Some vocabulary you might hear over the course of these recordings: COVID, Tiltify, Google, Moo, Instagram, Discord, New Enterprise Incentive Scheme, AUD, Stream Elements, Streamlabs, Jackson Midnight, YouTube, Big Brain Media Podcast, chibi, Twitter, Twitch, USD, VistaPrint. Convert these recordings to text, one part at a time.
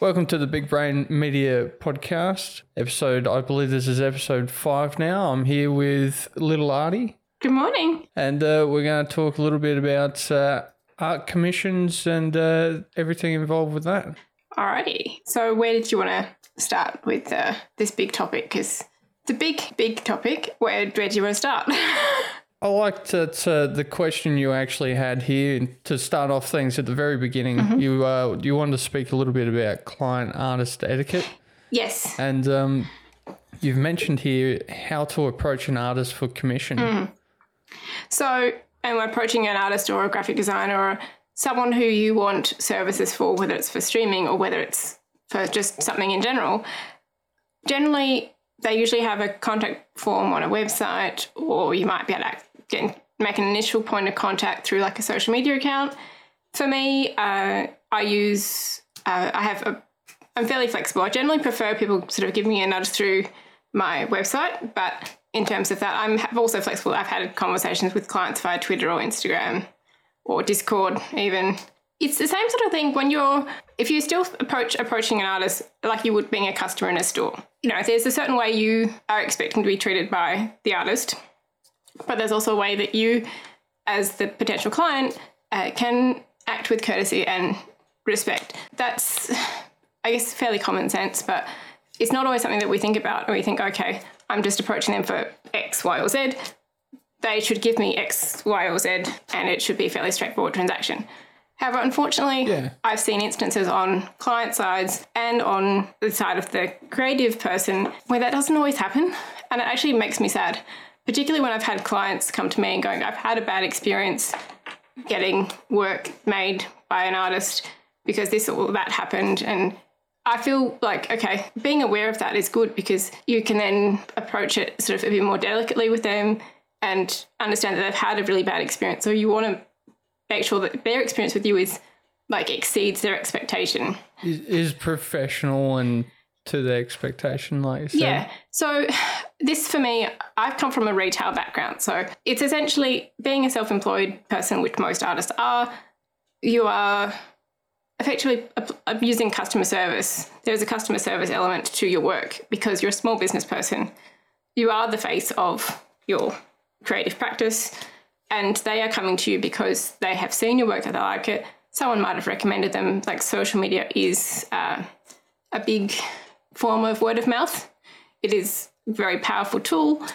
Welcome to the Big Brain Media Podcast episode. I believe this is episode 5 now. I'm here with Little Artie. Good morning. And we're going to talk a little bit about art commissions and everything involved with that. Alrighty. So where did you want to start with this big topic? Because it's a big topic. Where do you want to start? I liked the question you actually had here to start off things at the very beginning. Mm-hmm. You wanted to speak a little bit about client artist etiquette. Yes. And you've mentioned here how to approach an artist for commission. Mm. So am I approaching an artist or a graphic designer or someone who you want services for, whether it's for streaming or whether it's for just something in general? Generally, they usually have a contact form on a website, or you might be able to make an initial point of contact through like a social media account. For me, I'm fairly flexible. I generally prefer people sort of give me a nudge through my website, but in terms of that, I'm also flexible. I've had conversations with clients via Twitter or Instagram or Discord even. It's the same sort of thing when if you still approaching an artist like you would being a customer in a store. You know, there's a certain way you are expecting to be treated by the artist, but there's also a way that you, as the potential client, can act with courtesy and respect. That's, I guess, fairly common sense, but it's not always something that we think about. Or we think, okay, I'm just approaching them for X, Y, or Z. They should give me X, Y, or Z, and it should be a fairly straightforward transaction. However, unfortunately, I've seen instances on client sides and on the side of the creative person where that doesn't always happen. And it actually makes me sad, particularly when I've had clients come to me and going, I've had a bad experience getting work made by an artist because this or that happened. And I feel like, okay, being aware of that is good because you can then approach it sort of a bit more delicately with them and understand that they've had a really bad experience. So you want to make sure that their experience with you is like exceeds their expectation. Is professional and to the expectation, like you said. Yeah. So this for me, I've come from a retail background. So it's essentially being a self-employed person, which most artists are, you are effectively using customer service. There's a customer service element to your work because you're a small business person. You are the face of your creative practice. And they are coming to you because they have seen your work, that they like it. Someone might have recommended them. Like social media is a big form of word of mouth. It is a very powerful tool.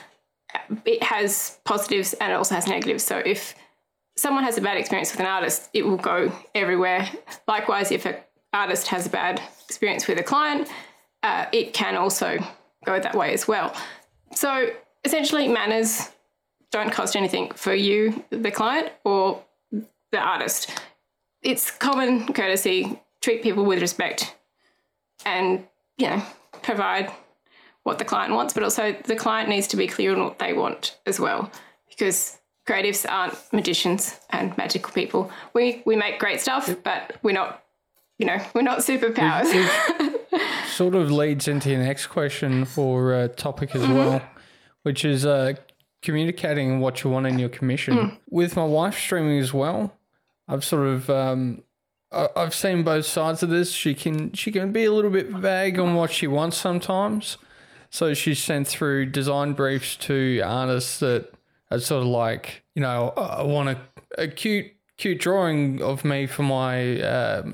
It has positives and it also has negatives. So if someone has a bad experience with an artist, it will go everywhere. Likewise, if an artist has a bad experience with a client, it can also go that way as well. So essentially manners don't cost anything for you, the client, or the artist. It's common courtesy, treat people with respect and, you know, provide what the client wants, but also the client needs to be clear on what they want as well, because creatives aren't magicians and magical people. We make great stuff, but we're not, you know, we're not superpowers. It sort of leads into your next question or topic as well, which is communicating what you want in your commission. With my wife streaming as well, I've sort of I've seen both sides of this. She can be a little bit vague on what she wants sometimes, so she sent through design briefs to artists that are sort of like, you know, I want a cute drawing of me for my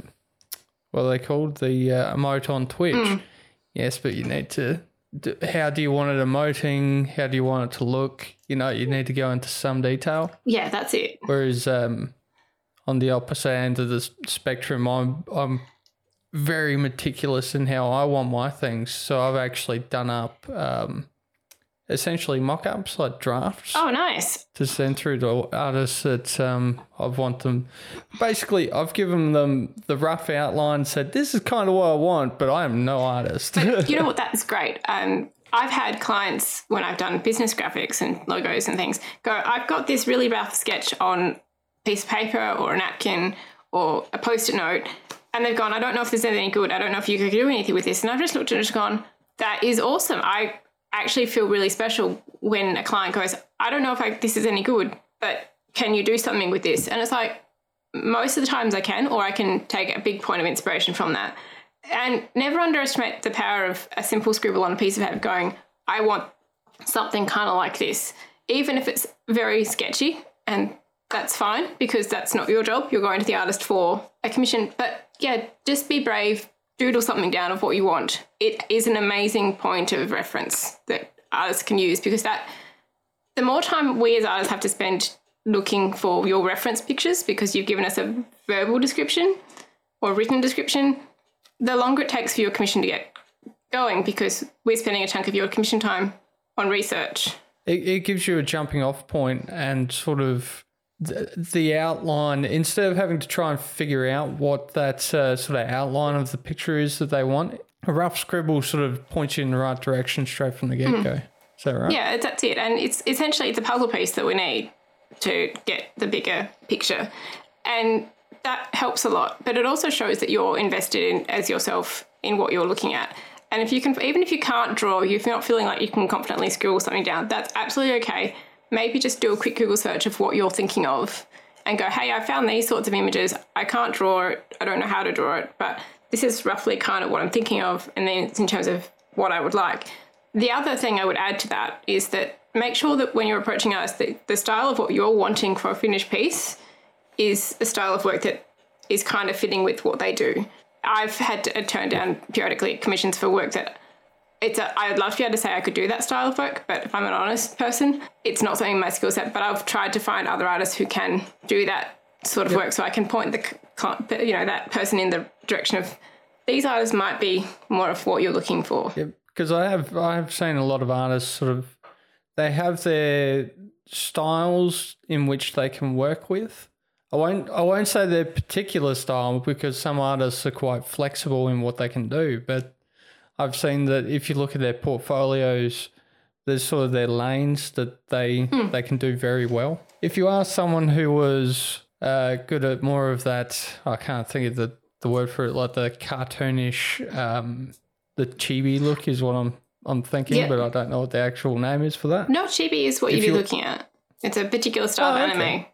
what are they called, the emote on Twitch. Yes, but you need to, how do you want it emoting? How do you want it to look? You know, you need to go into some detail. Yeah, that's it. Whereas on the opposite end of the spectrum, I'm very meticulous in how I want my things. So I've actually done up essentially mock-ups, like drafts. Oh, nice. To send through to artists that I want them. Basically, I've given them the rough outline, said this is kind of what I want, but I am no artist. But you know what? That's great. I've had clients when I've done business graphics and logos and things go, I've got this really rough sketch on a piece of paper or a napkin or a Post-it note, and they've gone, I don't know if this is any good. I don't know if you could do anything with this. And I've just looked and just gone, that is awesome. I actually feel really special when a client goes, I don't know if this is any good, but can you do something with this? And it's like, most of the times I can, or I can take a big point of inspiration from that. And never underestimate the power of a simple scribble on a piece of paper going, I want something kind of like this, even if it's very sketchy, and that's fine because that's not your job. You're going to the artist for a commission. But yeah, just be brave, doodle something down of what you want. It is an amazing point of reference that artists can use, because that the more time we as artists have to spend looking for your reference pictures because you've given us a verbal description or written description, the longer it takes for your commission to get going, because we're spending a chunk of your commission time on research. It gives you a jumping off point and sort of the outline, instead of having to try and figure out what that sort of outline of the picture is that they want. A rough scribble sort of points you in the right direction straight from the get-go. Is that right? Yeah, that's it. And it's essentially the puzzle piece that we need to get the bigger picture. And that helps a lot, but it also shows that you're invested in, as yourself, in what you're looking at. And if you can, even if you can't draw, if you're not feeling like you can confidently scribble something down, that's absolutely okay. Maybe just do a quick Google search of what you're thinking of and go, hey, I found these sorts of images. I can't draw it. I don't know how to draw it, but this is roughly kind of what I'm thinking of. And then it's in terms of what I would like. The other thing I would add to that is that make sure that when you're approaching us, the style of what you're wanting for a finished piece is a style of work that is kind of fitting with what they do. I've had to turn down periodically commissions for work that I'd love to be able to say I could do that style of work, but if I'm an honest person, it's not something in my skill set. But I've tried to find other artists who can do that sort of work, so I can point the that person in the direction of these artists might be more of what you're looking for. Yep, because I have seen a lot of artists sort of, they have their styles in which they can work with. I won't say their particular style, because some artists are quite flexible in what they can do, but I've seen that if you look at their portfolios, there's sort of their lanes that they can do very well. If you ask someone who was good at more of that, I can't think of the word for it, like the cartoonish, the chibi look is what I'm thinking, but I don't know what the actual name is for that. No, chibi is what you'd be looking at. It's a particular style of anime.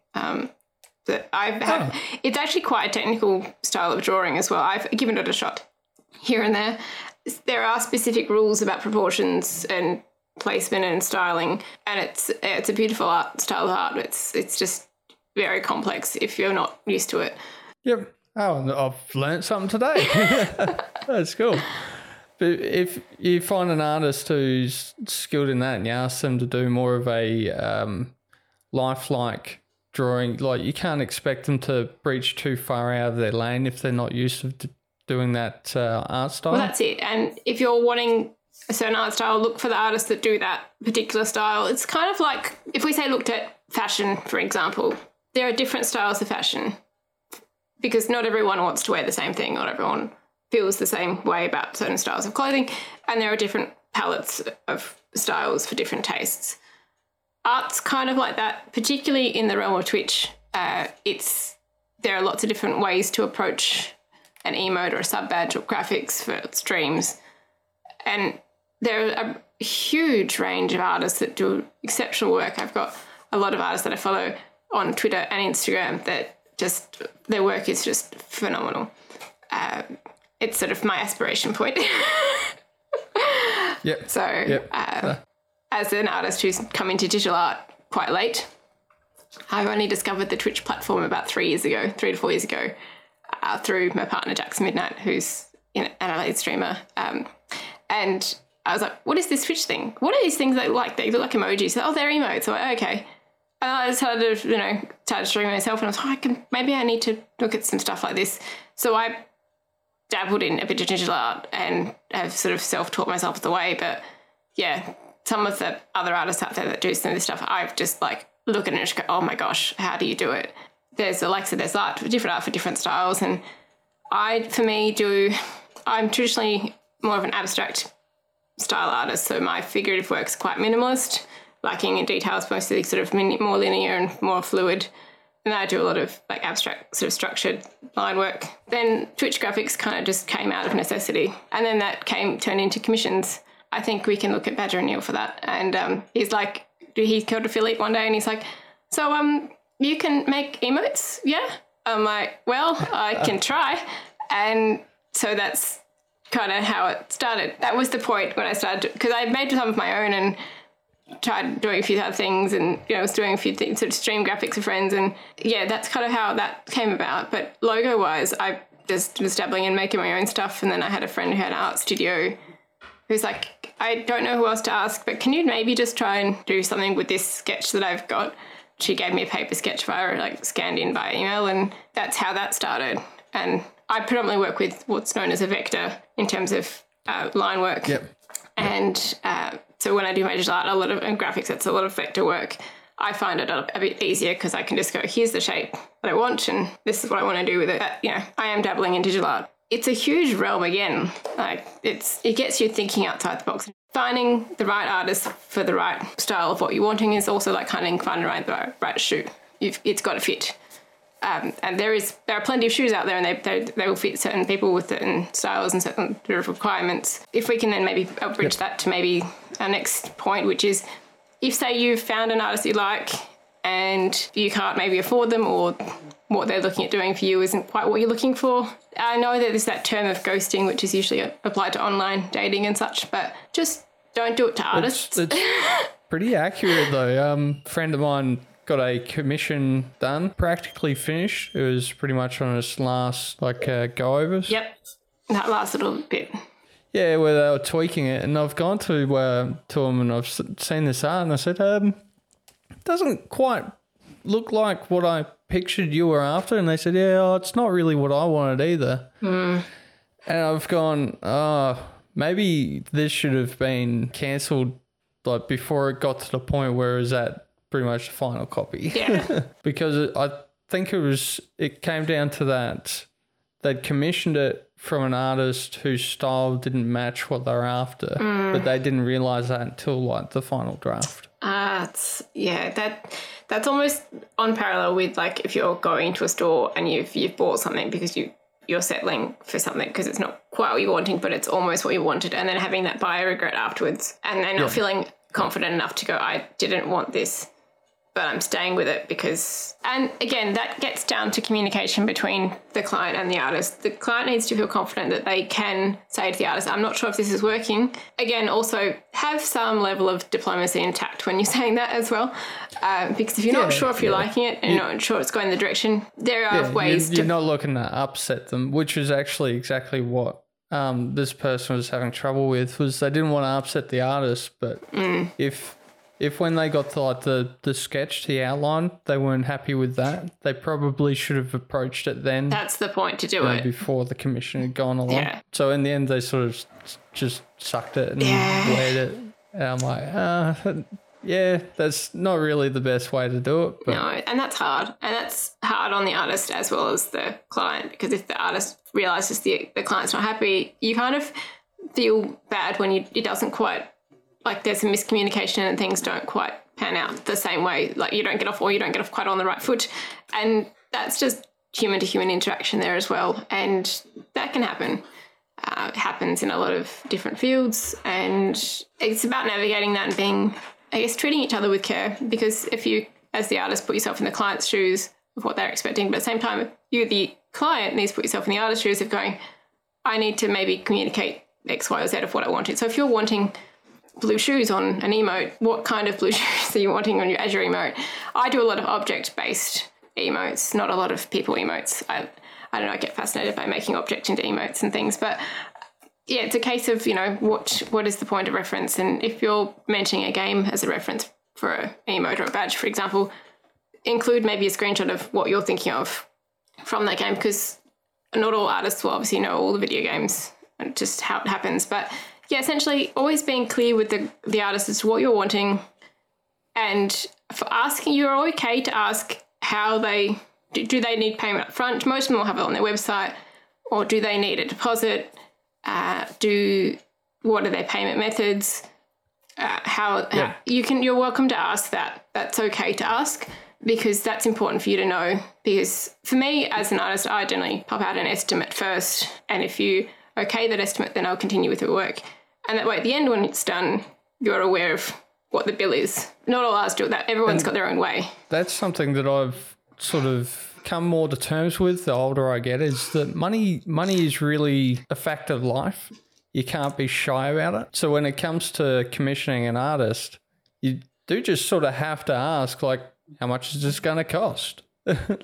That I've had. Oh. It's actually quite a technical style of drawing as well. I've given it a shot here and there. There are specific rules about proportions and placement and styling, and it's a beautiful style of art. It's just very complex if you're not used to it. Yep. Oh, I've learnt something today. That's cool. But if you find an artist who's skilled in that and you ask them to do more of a lifelike drawing, like, you can't expect them to breach too far out of their lane if they're not used to doing that art style. Well, that's it. And if you're wanting a certain art style, look for the artists that do that particular style. It's kind of like if we say looked at fashion, for example, there are different styles of fashion because not everyone wants to wear the same thing. Not everyone feels the same way about certain styles of clothing, and there are different palettes of styles for different tastes. Art's kind of like that, particularly in the realm of Twitch. There are lots of different ways to approach an emote or a sub badge or graphics for streams, and there are a huge range of artists that do exceptional work. I've got a lot of artists that I follow on Twitter and Instagram that just their work is just phenomenal. It's sort of my aspiration point. Yep. So. Yep. As an artist who's come into digital art quite late, I only discovered the Twitch platform about 3 to 4 years ago, through my partner Jackson Midnight, who's an Adelaide streamer. And I was like, what is this Twitch thing? What are these things that like? They look like emojis. Oh, they're emotes. I'm like, okay. And I started to, started streaming myself, and I was like, maybe I need to look at some stuff like this. So I dabbled in a bit of digital art and have sort of self-taught myself the way, but yeah. Some of the other artists out there that do some of this stuff, I've just like look at it and just go, oh my gosh, how do you do it? There's art for different styles. And I'm traditionally more of an abstract style artist. So my figurative work's quite minimalist, lacking in details, mostly sort of more linear and more fluid. And I do a lot of like abstract sort of structured line work. Then Twitch graphics kind of just came out of necessity. And then that turned into commissions. I think we can look at Badger and Neil for that. And he's like, he killed a Philippe one day and he's like, so you can make emotes, yeah? I'm like, well, I can try. And so that's kind of how it started. That was the point when I started, because I made some of my own and tried doing a few other things, and you know, I was doing a few things, sort of stream graphics for friends, and yeah, that's kind of how that came about. But logo wise, I just was dabbling and making my own stuff, and then I had a friend who had an art studio who's like, I don't know who else to ask, but can you maybe just try and do something with this sketch that I've got? She gave me a paper sketch via, like, scanned in by email, and that's how that started. And I predominantly work with what's known as a vector in terms of line work. Yep. And so when I do my digital art, a lot of and graphics, that's a lot of vector work. I find it a bit easier because I can just go, here's the shape that I want, and this is what I want to do with it. You know, I am dabbling in digital art. It's a huge realm again. Like, it gets you thinking outside the box. Finding the right artist for the right style of what you're wanting is also like finding the right shoe. It's got to fit. And there are plenty of shoes out there, and they will fit certain people with certain styles and certain requirements. If we can then maybe bridge that to maybe our next point, which is if, say, you've found an artist you like and you can't maybe afford them, or what they're looking at doing for you isn't quite what you're looking for. I know that there's that term of ghosting, which is usually applied to online dating and such, but just don't do it to artists. It's pretty accurate, though. Friend of mine got a commission done, practically finished. It was pretty much on its last, go-overs. Yep, that last little bit. Yeah, where they were tweaking it. And I've gone to them and I've seen this art, and I said, it doesn't quite look like what I pictured you were after. And they said, it's not really what I wanted either. Mm. And I've gone, maybe this should have been cancelled before it got to the point where it was at pretty much the final copy. Yeah. Because I think it came down to that they'd commissioned it from an artist whose style didn't match what they're after, but they didn't realise that until the final draft. That's almost on parallel with if you're going to a store and you've bought something because you're settling for something because it's not quite what you're wanting, but it's almost what you wanted, and then having that buyer regret afterwards, and then not feeling confident enough to go, I didn't want this, but I'm staying with it because... And again, that gets down to communication between the client and the artist. The client needs to feel confident that they can say to the artist, I'm not sure if this is working. Again, also have some level of diplomacy intact when you're saying that as well, because if you're not sure if you're liking it and you're not sure it's going the direction, there are ways to... You're not looking to upset them, which is actually exactly what this person was having trouble with, was they didn't want to upset the artist, but if when they got to the sketch, the outline, they weren't happy with that, they probably should have approached it then. That's the point to do it. Before the commission had gone along. Yeah. So in the end, they sort of just sucked it and weighed it. And I'm like, that's not really the best way to do it. But. No, and that's hard. And that's hard on the artist as well as the client, because if the artist realises the client's not happy, you kind of feel bad when it doesn't quite... there's a miscommunication and things don't quite pan out the same way. You don't get off quite on the right foot. And that's just human-to-human interaction there as well. And that can happen. It happens in a lot of different fields. And it's about navigating that and treating each other with care. Because if you, as the artist, put yourself in the client's shoes of what they're expecting, but at the same time, you, the client, needs to put yourself in the artist's shoes of going, I need to maybe communicate X, Y, or Z of what I wanted. So if you're wanting... blue shoes on an emote, what kind of blue shoes are you wanting on your Azure emote? I do a lot of object-based emotes, not a lot of people emotes. I don't know, I get fascinated by making object into emotes and things, but yeah, it's a case of, what is the point of reference? And if you're mentioning a game as a reference for an emote or a badge, for example, include maybe a screenshot of what you're thinking of from that game, because not all artists will obviously know all the video games and just how it happens, but... yeah, essentially always being clear with the artist as to what you're wanting, and for asking, you're okay to ask how they do they need payment up front. Most of them will have it on their website, or do they need a deposit? What are their payment methods? You're welcome to ask that. That's okay to ask, because that's important for you to know. Because for me as an artist, I generally pop out an estimate first, and if you okay that estimate, then I'll continue with the work. And that way at the end, when it's done, you're aware of what the bill is. Not all artists do that. Everyone's got their own way. That's something that I've sort of come more to terms with the older I get is that money is really a fact of life. You can't be shy about it. So when it comes to commissioning an artist, you do just sort of have to ask, like, how much is this going to cost?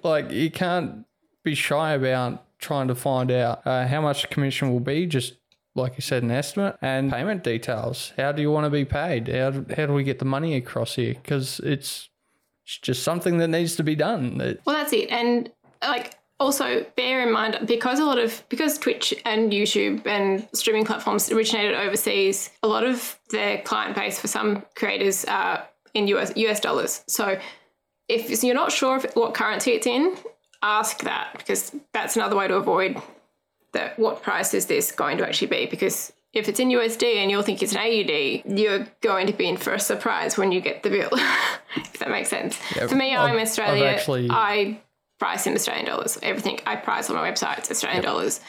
Like, you can't be shy about trying to find out how much the commission will be, just like you said, an estimate and payment details. How do you want to be paid? How do we get the money across here? Because it's just something that needs to be done. Well, that's it. And like, also bear in mind, because Twitch and YouTube and streaming platforms originated overseas, a lot of their client base for some creators are in US dollars. So if you're not sure what currency it's in, ask that, because that's another way to avoid that. What price is this going to actually be? Because if it's in USD and you'll think it's an AUD, you're going to be in for a surprise when you get the bill, if that makes sense. Yeah, for me, I'm in Australia. I price in Australian dollars. Everything I price on my website, it's Australian dollars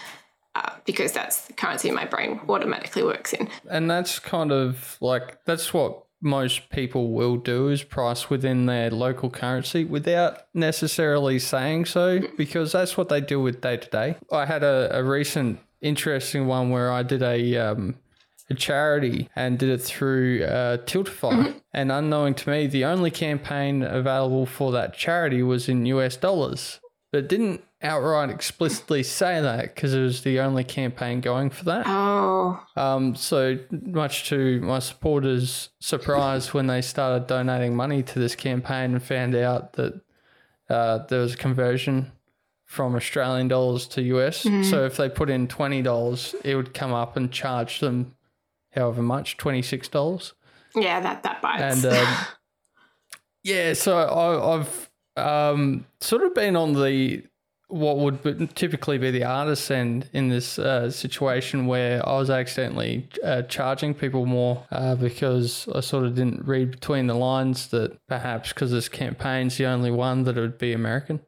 because that's the currency my brain automatically works in. And that's kind of like, that's what most people will do, is price within their local currency without necessarily saying so, because that's what they do with day to day. I had a recent interesting one where I did a charity and did it through Tiltify. Mm-hmm. And unknowing to me, the only campaign available for that charity was in US dollars. But it didn't outright explicitly say that because it was the only campaign going for that. Oh. So much to my supporters' surprise when they started donating money to this campaign and found out that there was a conversion from Australian dollars to US. Mm. So if they put in $20, it would come up and charge them however much, $26. Yeah, that bites. And yeah, so I've sort of been on the what would typically be the artist's end in this situation, where I was accidentally charging people more because I sort of didn't read between the lines that perhaps because this campaign's the only one that it would be American.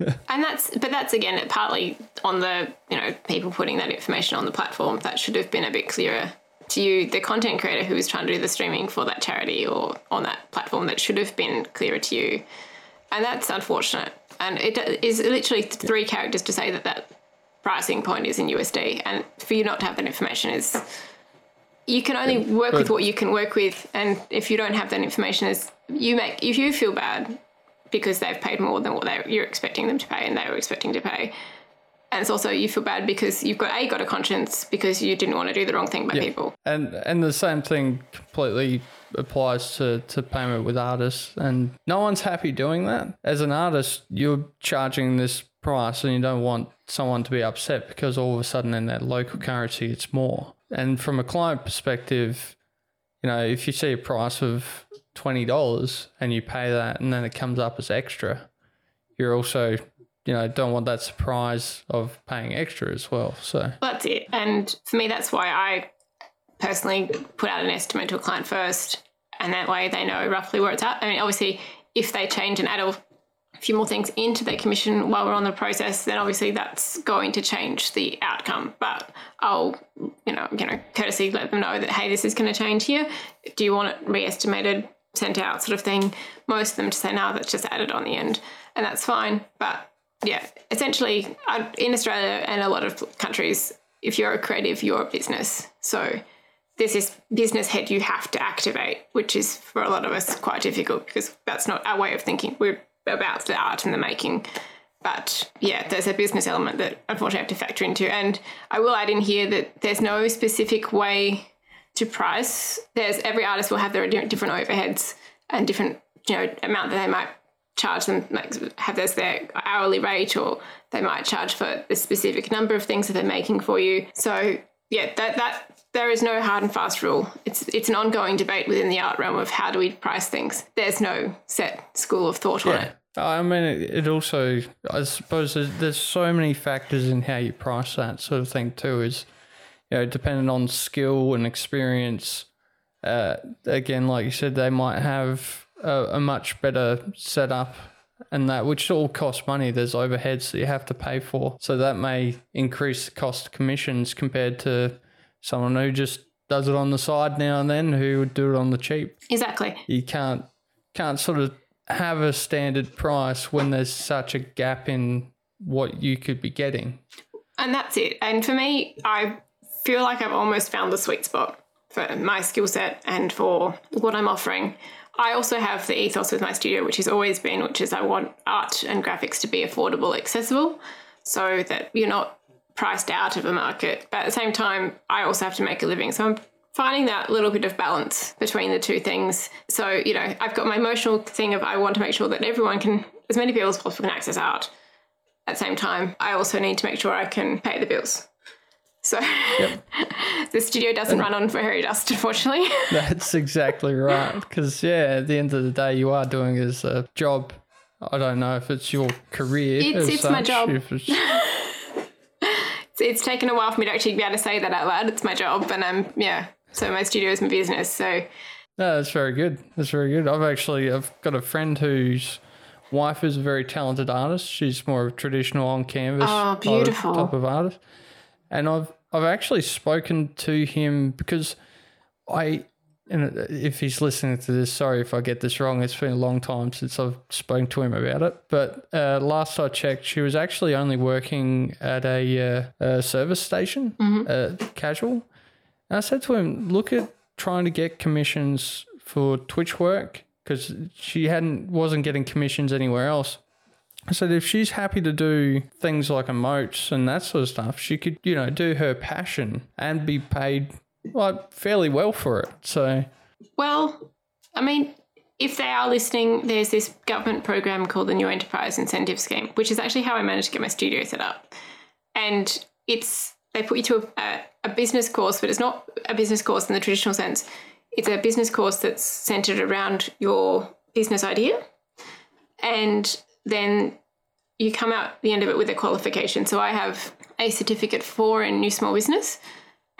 And that's again partly on the people putting that information on the platform. That should have been a bit clearer to you, the content creator who was trying to do the streaming for that charity or on that platform. That should have been clearer to you, and that's unfortunate. And it is literally three characters to say that pricing point is in USD, and for you not to have that information is, you can only work with what you can work with. And if you don't have that information, if you feel bad because they've paid more than what you're expecting them to pay and they were expecting to pay. And it's also you feel bad because you've got a conscience because you didn't want to do the wrong thing by people. And the same thing completely applies to payment with artists, and no one's happy doing that. As an artist, you're charging this price and you don't want someone to be upset because all of a sudden in that local currency it's more. And from a client perspective, if you see a price of $20 and you pay that and then it comes up as extra, you're also... don't want that surprise of paying extra as well. So that's it. And for me, that's why I personally put out an estimate to a client first, and that way they know roughly where it's at. I mean, obviously, if they change and add a few more things into their commission while we're on the process, then obviously that's going to change the outcome. But I'll, courtesy let them know that, hey, this is going to change here. Do you want it re-estimated, sent out sort of thing? Most of them to say, no, that's just added on the end. And that's fine. But yeah, essentially in Australia and a lot of countries, if you're a creative, you're a business. So there's this business head you have to activate, which is for a lot of us quite difficult because that's not our way of thinking. We're about the art and the making. But yeah, there's a business element that unfortunately I have to factor into. And I will add in here that there's no specific way to price. Every artist will have their different overheads and different amount that they might charge them, like have as their hourly rate, or they might charge for a specific number of things that they're making for you. So yeah, that there is no hard and fast rule. It's an ongoing debate within the art realm of how do we price things. There's no set school of thought on it. I mean, it also, I suppose there's so many factors in how you price that sort of thing too, is, depending on skill and experience. Again, like you said, they might have a much better setup and that, which all costs money. There's overheads that you have to pay for. So that may increase the cost of commissions compared to someone who just does it on the side now and then, who would do it on the cheap. Exactly. You can't sort of have a standard price when there's such a gap in what you could be getting. And that's it. And for me, I feel like I've almost found the sweet spot for my skill set and for what I'm offering. I also have the ethos with my studio, which has always been, which is I want art and graphics to be affordable, accessible, so that you're not priced out of a market. But at the same time, I also have to make a living. So I'm finding that little bit of balance between the two things. So, you know, I've got my emotional thing of I want to make sure that everyone can, as many people as possible can access art. At the same time, I also need to make sure I can pay the bills. So yep. The studio doesn't run on fairy dust, unfortunately. That's exactly right. Because, yeah, at the end of the day, you are doing is a job. I don't know if it's your career. It's my job. It's taken a while for me to actually be able to say that out loud. It's my job. And so my studio is my business. So no, that's very good. That's very good. I've got a friend whose wife is a very talented artist. She's more of a traditional on canvas type of artist. And I've actually spoken to him because and if he's listening to this, sorry if I get this wrong, it's been a long time since I've spoken to him about it. But last I checked, she was actually only working at a service station, casual. And I said to him, look at trying to get commissions for Twitch work because she wasn't getting commissions anywhere else. I said if she's happy to do things like emotes and that sort of stuff, she could, you know, do her passion and be paid like fairly well for it. So, well, I mean, if they are listening, there's this government program called the New Enterprise Incentive Scheme, which is actually how I managed to get my studio set up. And they put you to a business course, but it's not a business course in the traditional sense. It's a business course that's centered around your business idea, and then you come out the end of it with a qualification. So I have a certificate in new small business,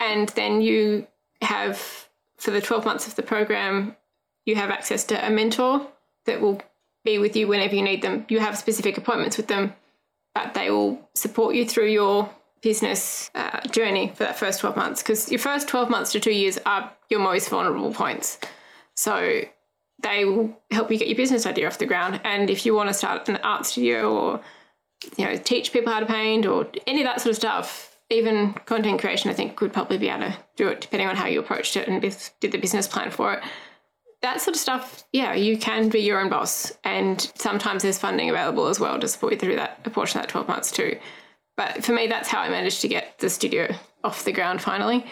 and then you have, for the 12 months of the program, you have access to a mentor that will be with you whenever you need them. You have specific appointments with them, but they will support you through your business journey for that first 12 months, because your first 12 months to 2 years are your most vulnerable points. So they will help you get your business idea off the ground. And if you want to start an art studio or, you know, teach people how to paint or any of that sort of stuff, even content creation, I think could probably be able to do it depending on how you approached it and did the business plan for it. That sort of stuff, yeah, you can be your own boss. And sometimes there's funding available as well to support you through that, a portion of that 12 months too. But for me, that's how I managed to get the studio off the ground finally.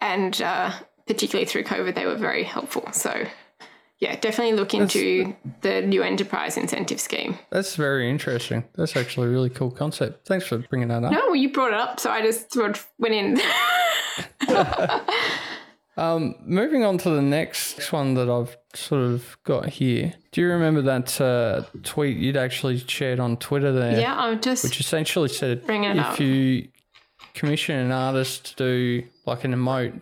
And particularly through COVID, they were very helpful. So yeah, definitely look into the New Enterprise Incentive Scheme. That's very interesting. That's actually a really cool concept. Thanks for bringing that up. No, you brought it up, so I just sort of went in. Moving on to the next one that I've sort of got here. Do you remember that tweet you'd actually shared on Twitter there? Yeah, which essentially said, if you commission an artist to do like an emote,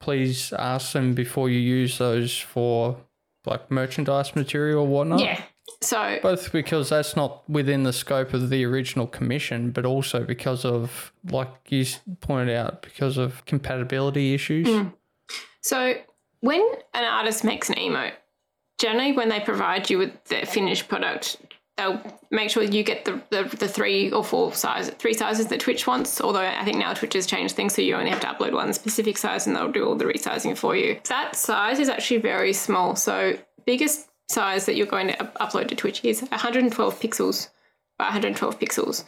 please ask them before you use those for like merchandise material or whatnot. Yeah. So both because that's not within the scope of the original commission, but also because of, like you pointed out, because of compatibility issues. Mm. So when an artist makes an emote, generally when they provide you with the finished product, they'll make sure you get the three sizes that Twitch wants, although I think now Twitch has changed things, so you only have to upload one specific size and they'll do all the resizing for you. That size is actually very small. So biggest size that you're going to upload to Twitch is 112 pixels by 112 pixels,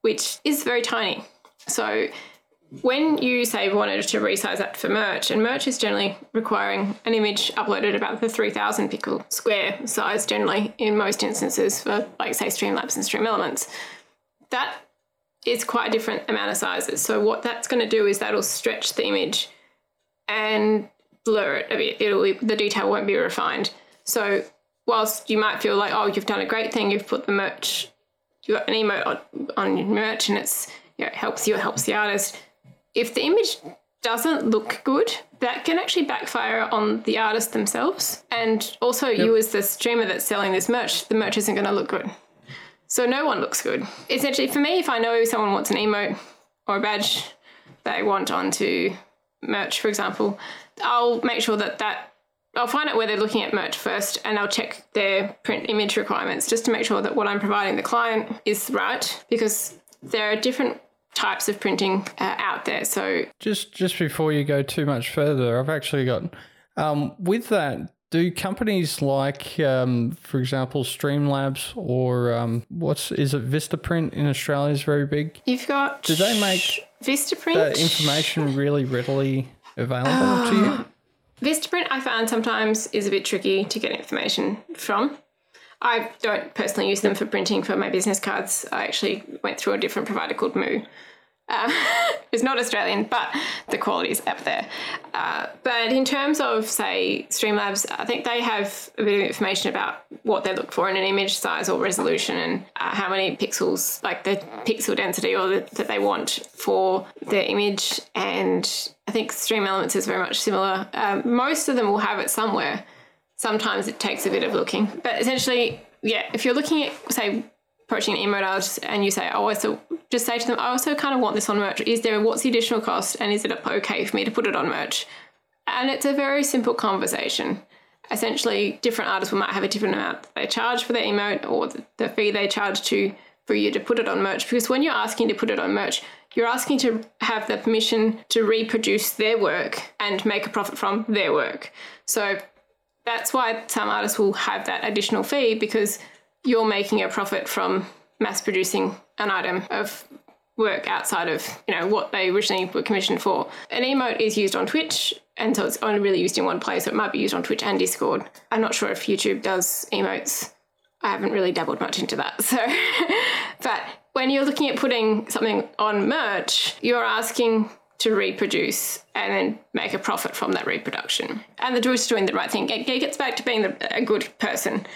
which is very tiny. So when you say wanted to resize that for merch, and merch is generally requiring an image uploaded about the 3,000 pixel square size generally in most instances for, like, say, Streamlabs and Stream Elements, that is quite a different amount of sizes. So what that's going to do is that'll stretch the image and blur it a bit. The detail won't be refined. So whilst you might feel like, oh, you've done a great thing, you've put the merch, you've got an emote on your merch, and it's, you know, it helps you, it helps the artist. If the image doesn't look good, that can actually backfire on the artist themselves. And also you as the streamer that's selling this merch, the merch isn't going to look good. So no one looks good. Essentially, for me, if I know someone wants an emote or a badge they want onto merch, for example, I'll make sure that I'll find out where they're looking at merch first, and I'll check their print image requirements just to make sure that what I'm providing the client is right, because there are different types of printing out there. So just before you go too much further, I've actually got with that, do companies like, for example, Streamlabs or is it VistaPrint in Australia is very big? You've got... Do they make VistaPrint? That information really readily available to you? VistaPrint, I found sometimes is a bit tricky to get information from. I don't personally use them for printing for my business cards. I actually went through a different provider called Moo. It's not Australian, but the quality is up there. But in terms of, say, Streamlabs, I think they have a bit of information about what they look for in an image, size or resolution, and how many pixels, like the pixel density or that they want for their image. And I think Stream Elements is very much similar. Most of them will have it somewhere. Sometimes it takes a bit of looking. But essentially, yeah, if you're looking at, say, approaching an emote artist and you say, oh, so just say to them, I also kind of want this on merch. What's the additional cost, and is it okay for me to put it on merch? And it's a very simple conversation. Essentially, different artists might have a different amount that they charge for their emote or the fee they charge for you to put it on merch. Because when you're asking to put it on merch, you're asking to have the permission to reproduce their work and make a profit from their work. So that's why some artists will have that additional fee, because you're making a profit from mass producing an item of work outside of, what they originally were commissioned for. An emote is used on Twitch, and so it's only really used in one place, so it might be used on Twitch and Discord. I'm not sure if YouTube does emotes. I haven't really dabbled much into that. So, but when you're looking at putting something on merch, you're asking to reproduce and then make a profit from that reproduction. And the doer's doing the right thing. It gets back to being a good person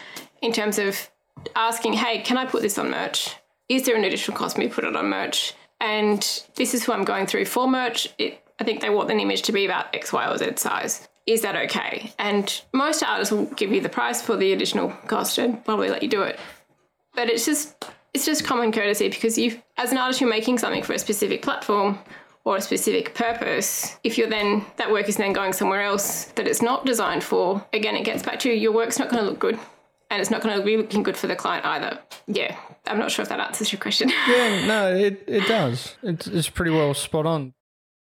in terms of asking, hey, can I put this on merch? Is there an additional cost me to put it on merch? And this is who I'm going through for merch. I think they want an image to be about X, Y, or Z size. Is that okay? And most artists will give you the price for the additional cost and probably let you do it. But it's just common courtesy, because you, as an artist, you're making something for a specific platform or a specific purpose. If you're then, that work is then going somewhere else that it's not designed for, again, it gets back to your work's not going to look good. And it's not going to be looking good for the client either. Yeah, I'm not sure if that answers your question. Yeah, no, it does. It's pretty well spot on.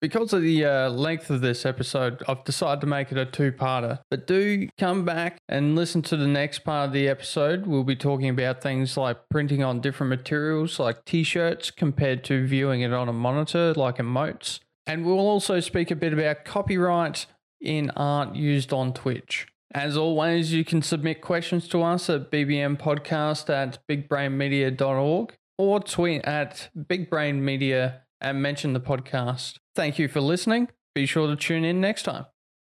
Because of the length of this episode, I've decided to make it a two-parter. But do come back and listen to the next part of the episode. We'll be talking about things like printing on different materials like T-shirts compared to viewing it on a monitor like emotes. And we'll also speak a bit about copyright in art used on Twitch. As always, you can submit questions to us at bbmpodcast@bigbrainmedia.org or tweet at bigbrainmedia and mention the podcast. Thank you for listening. Be sure to tune in next time.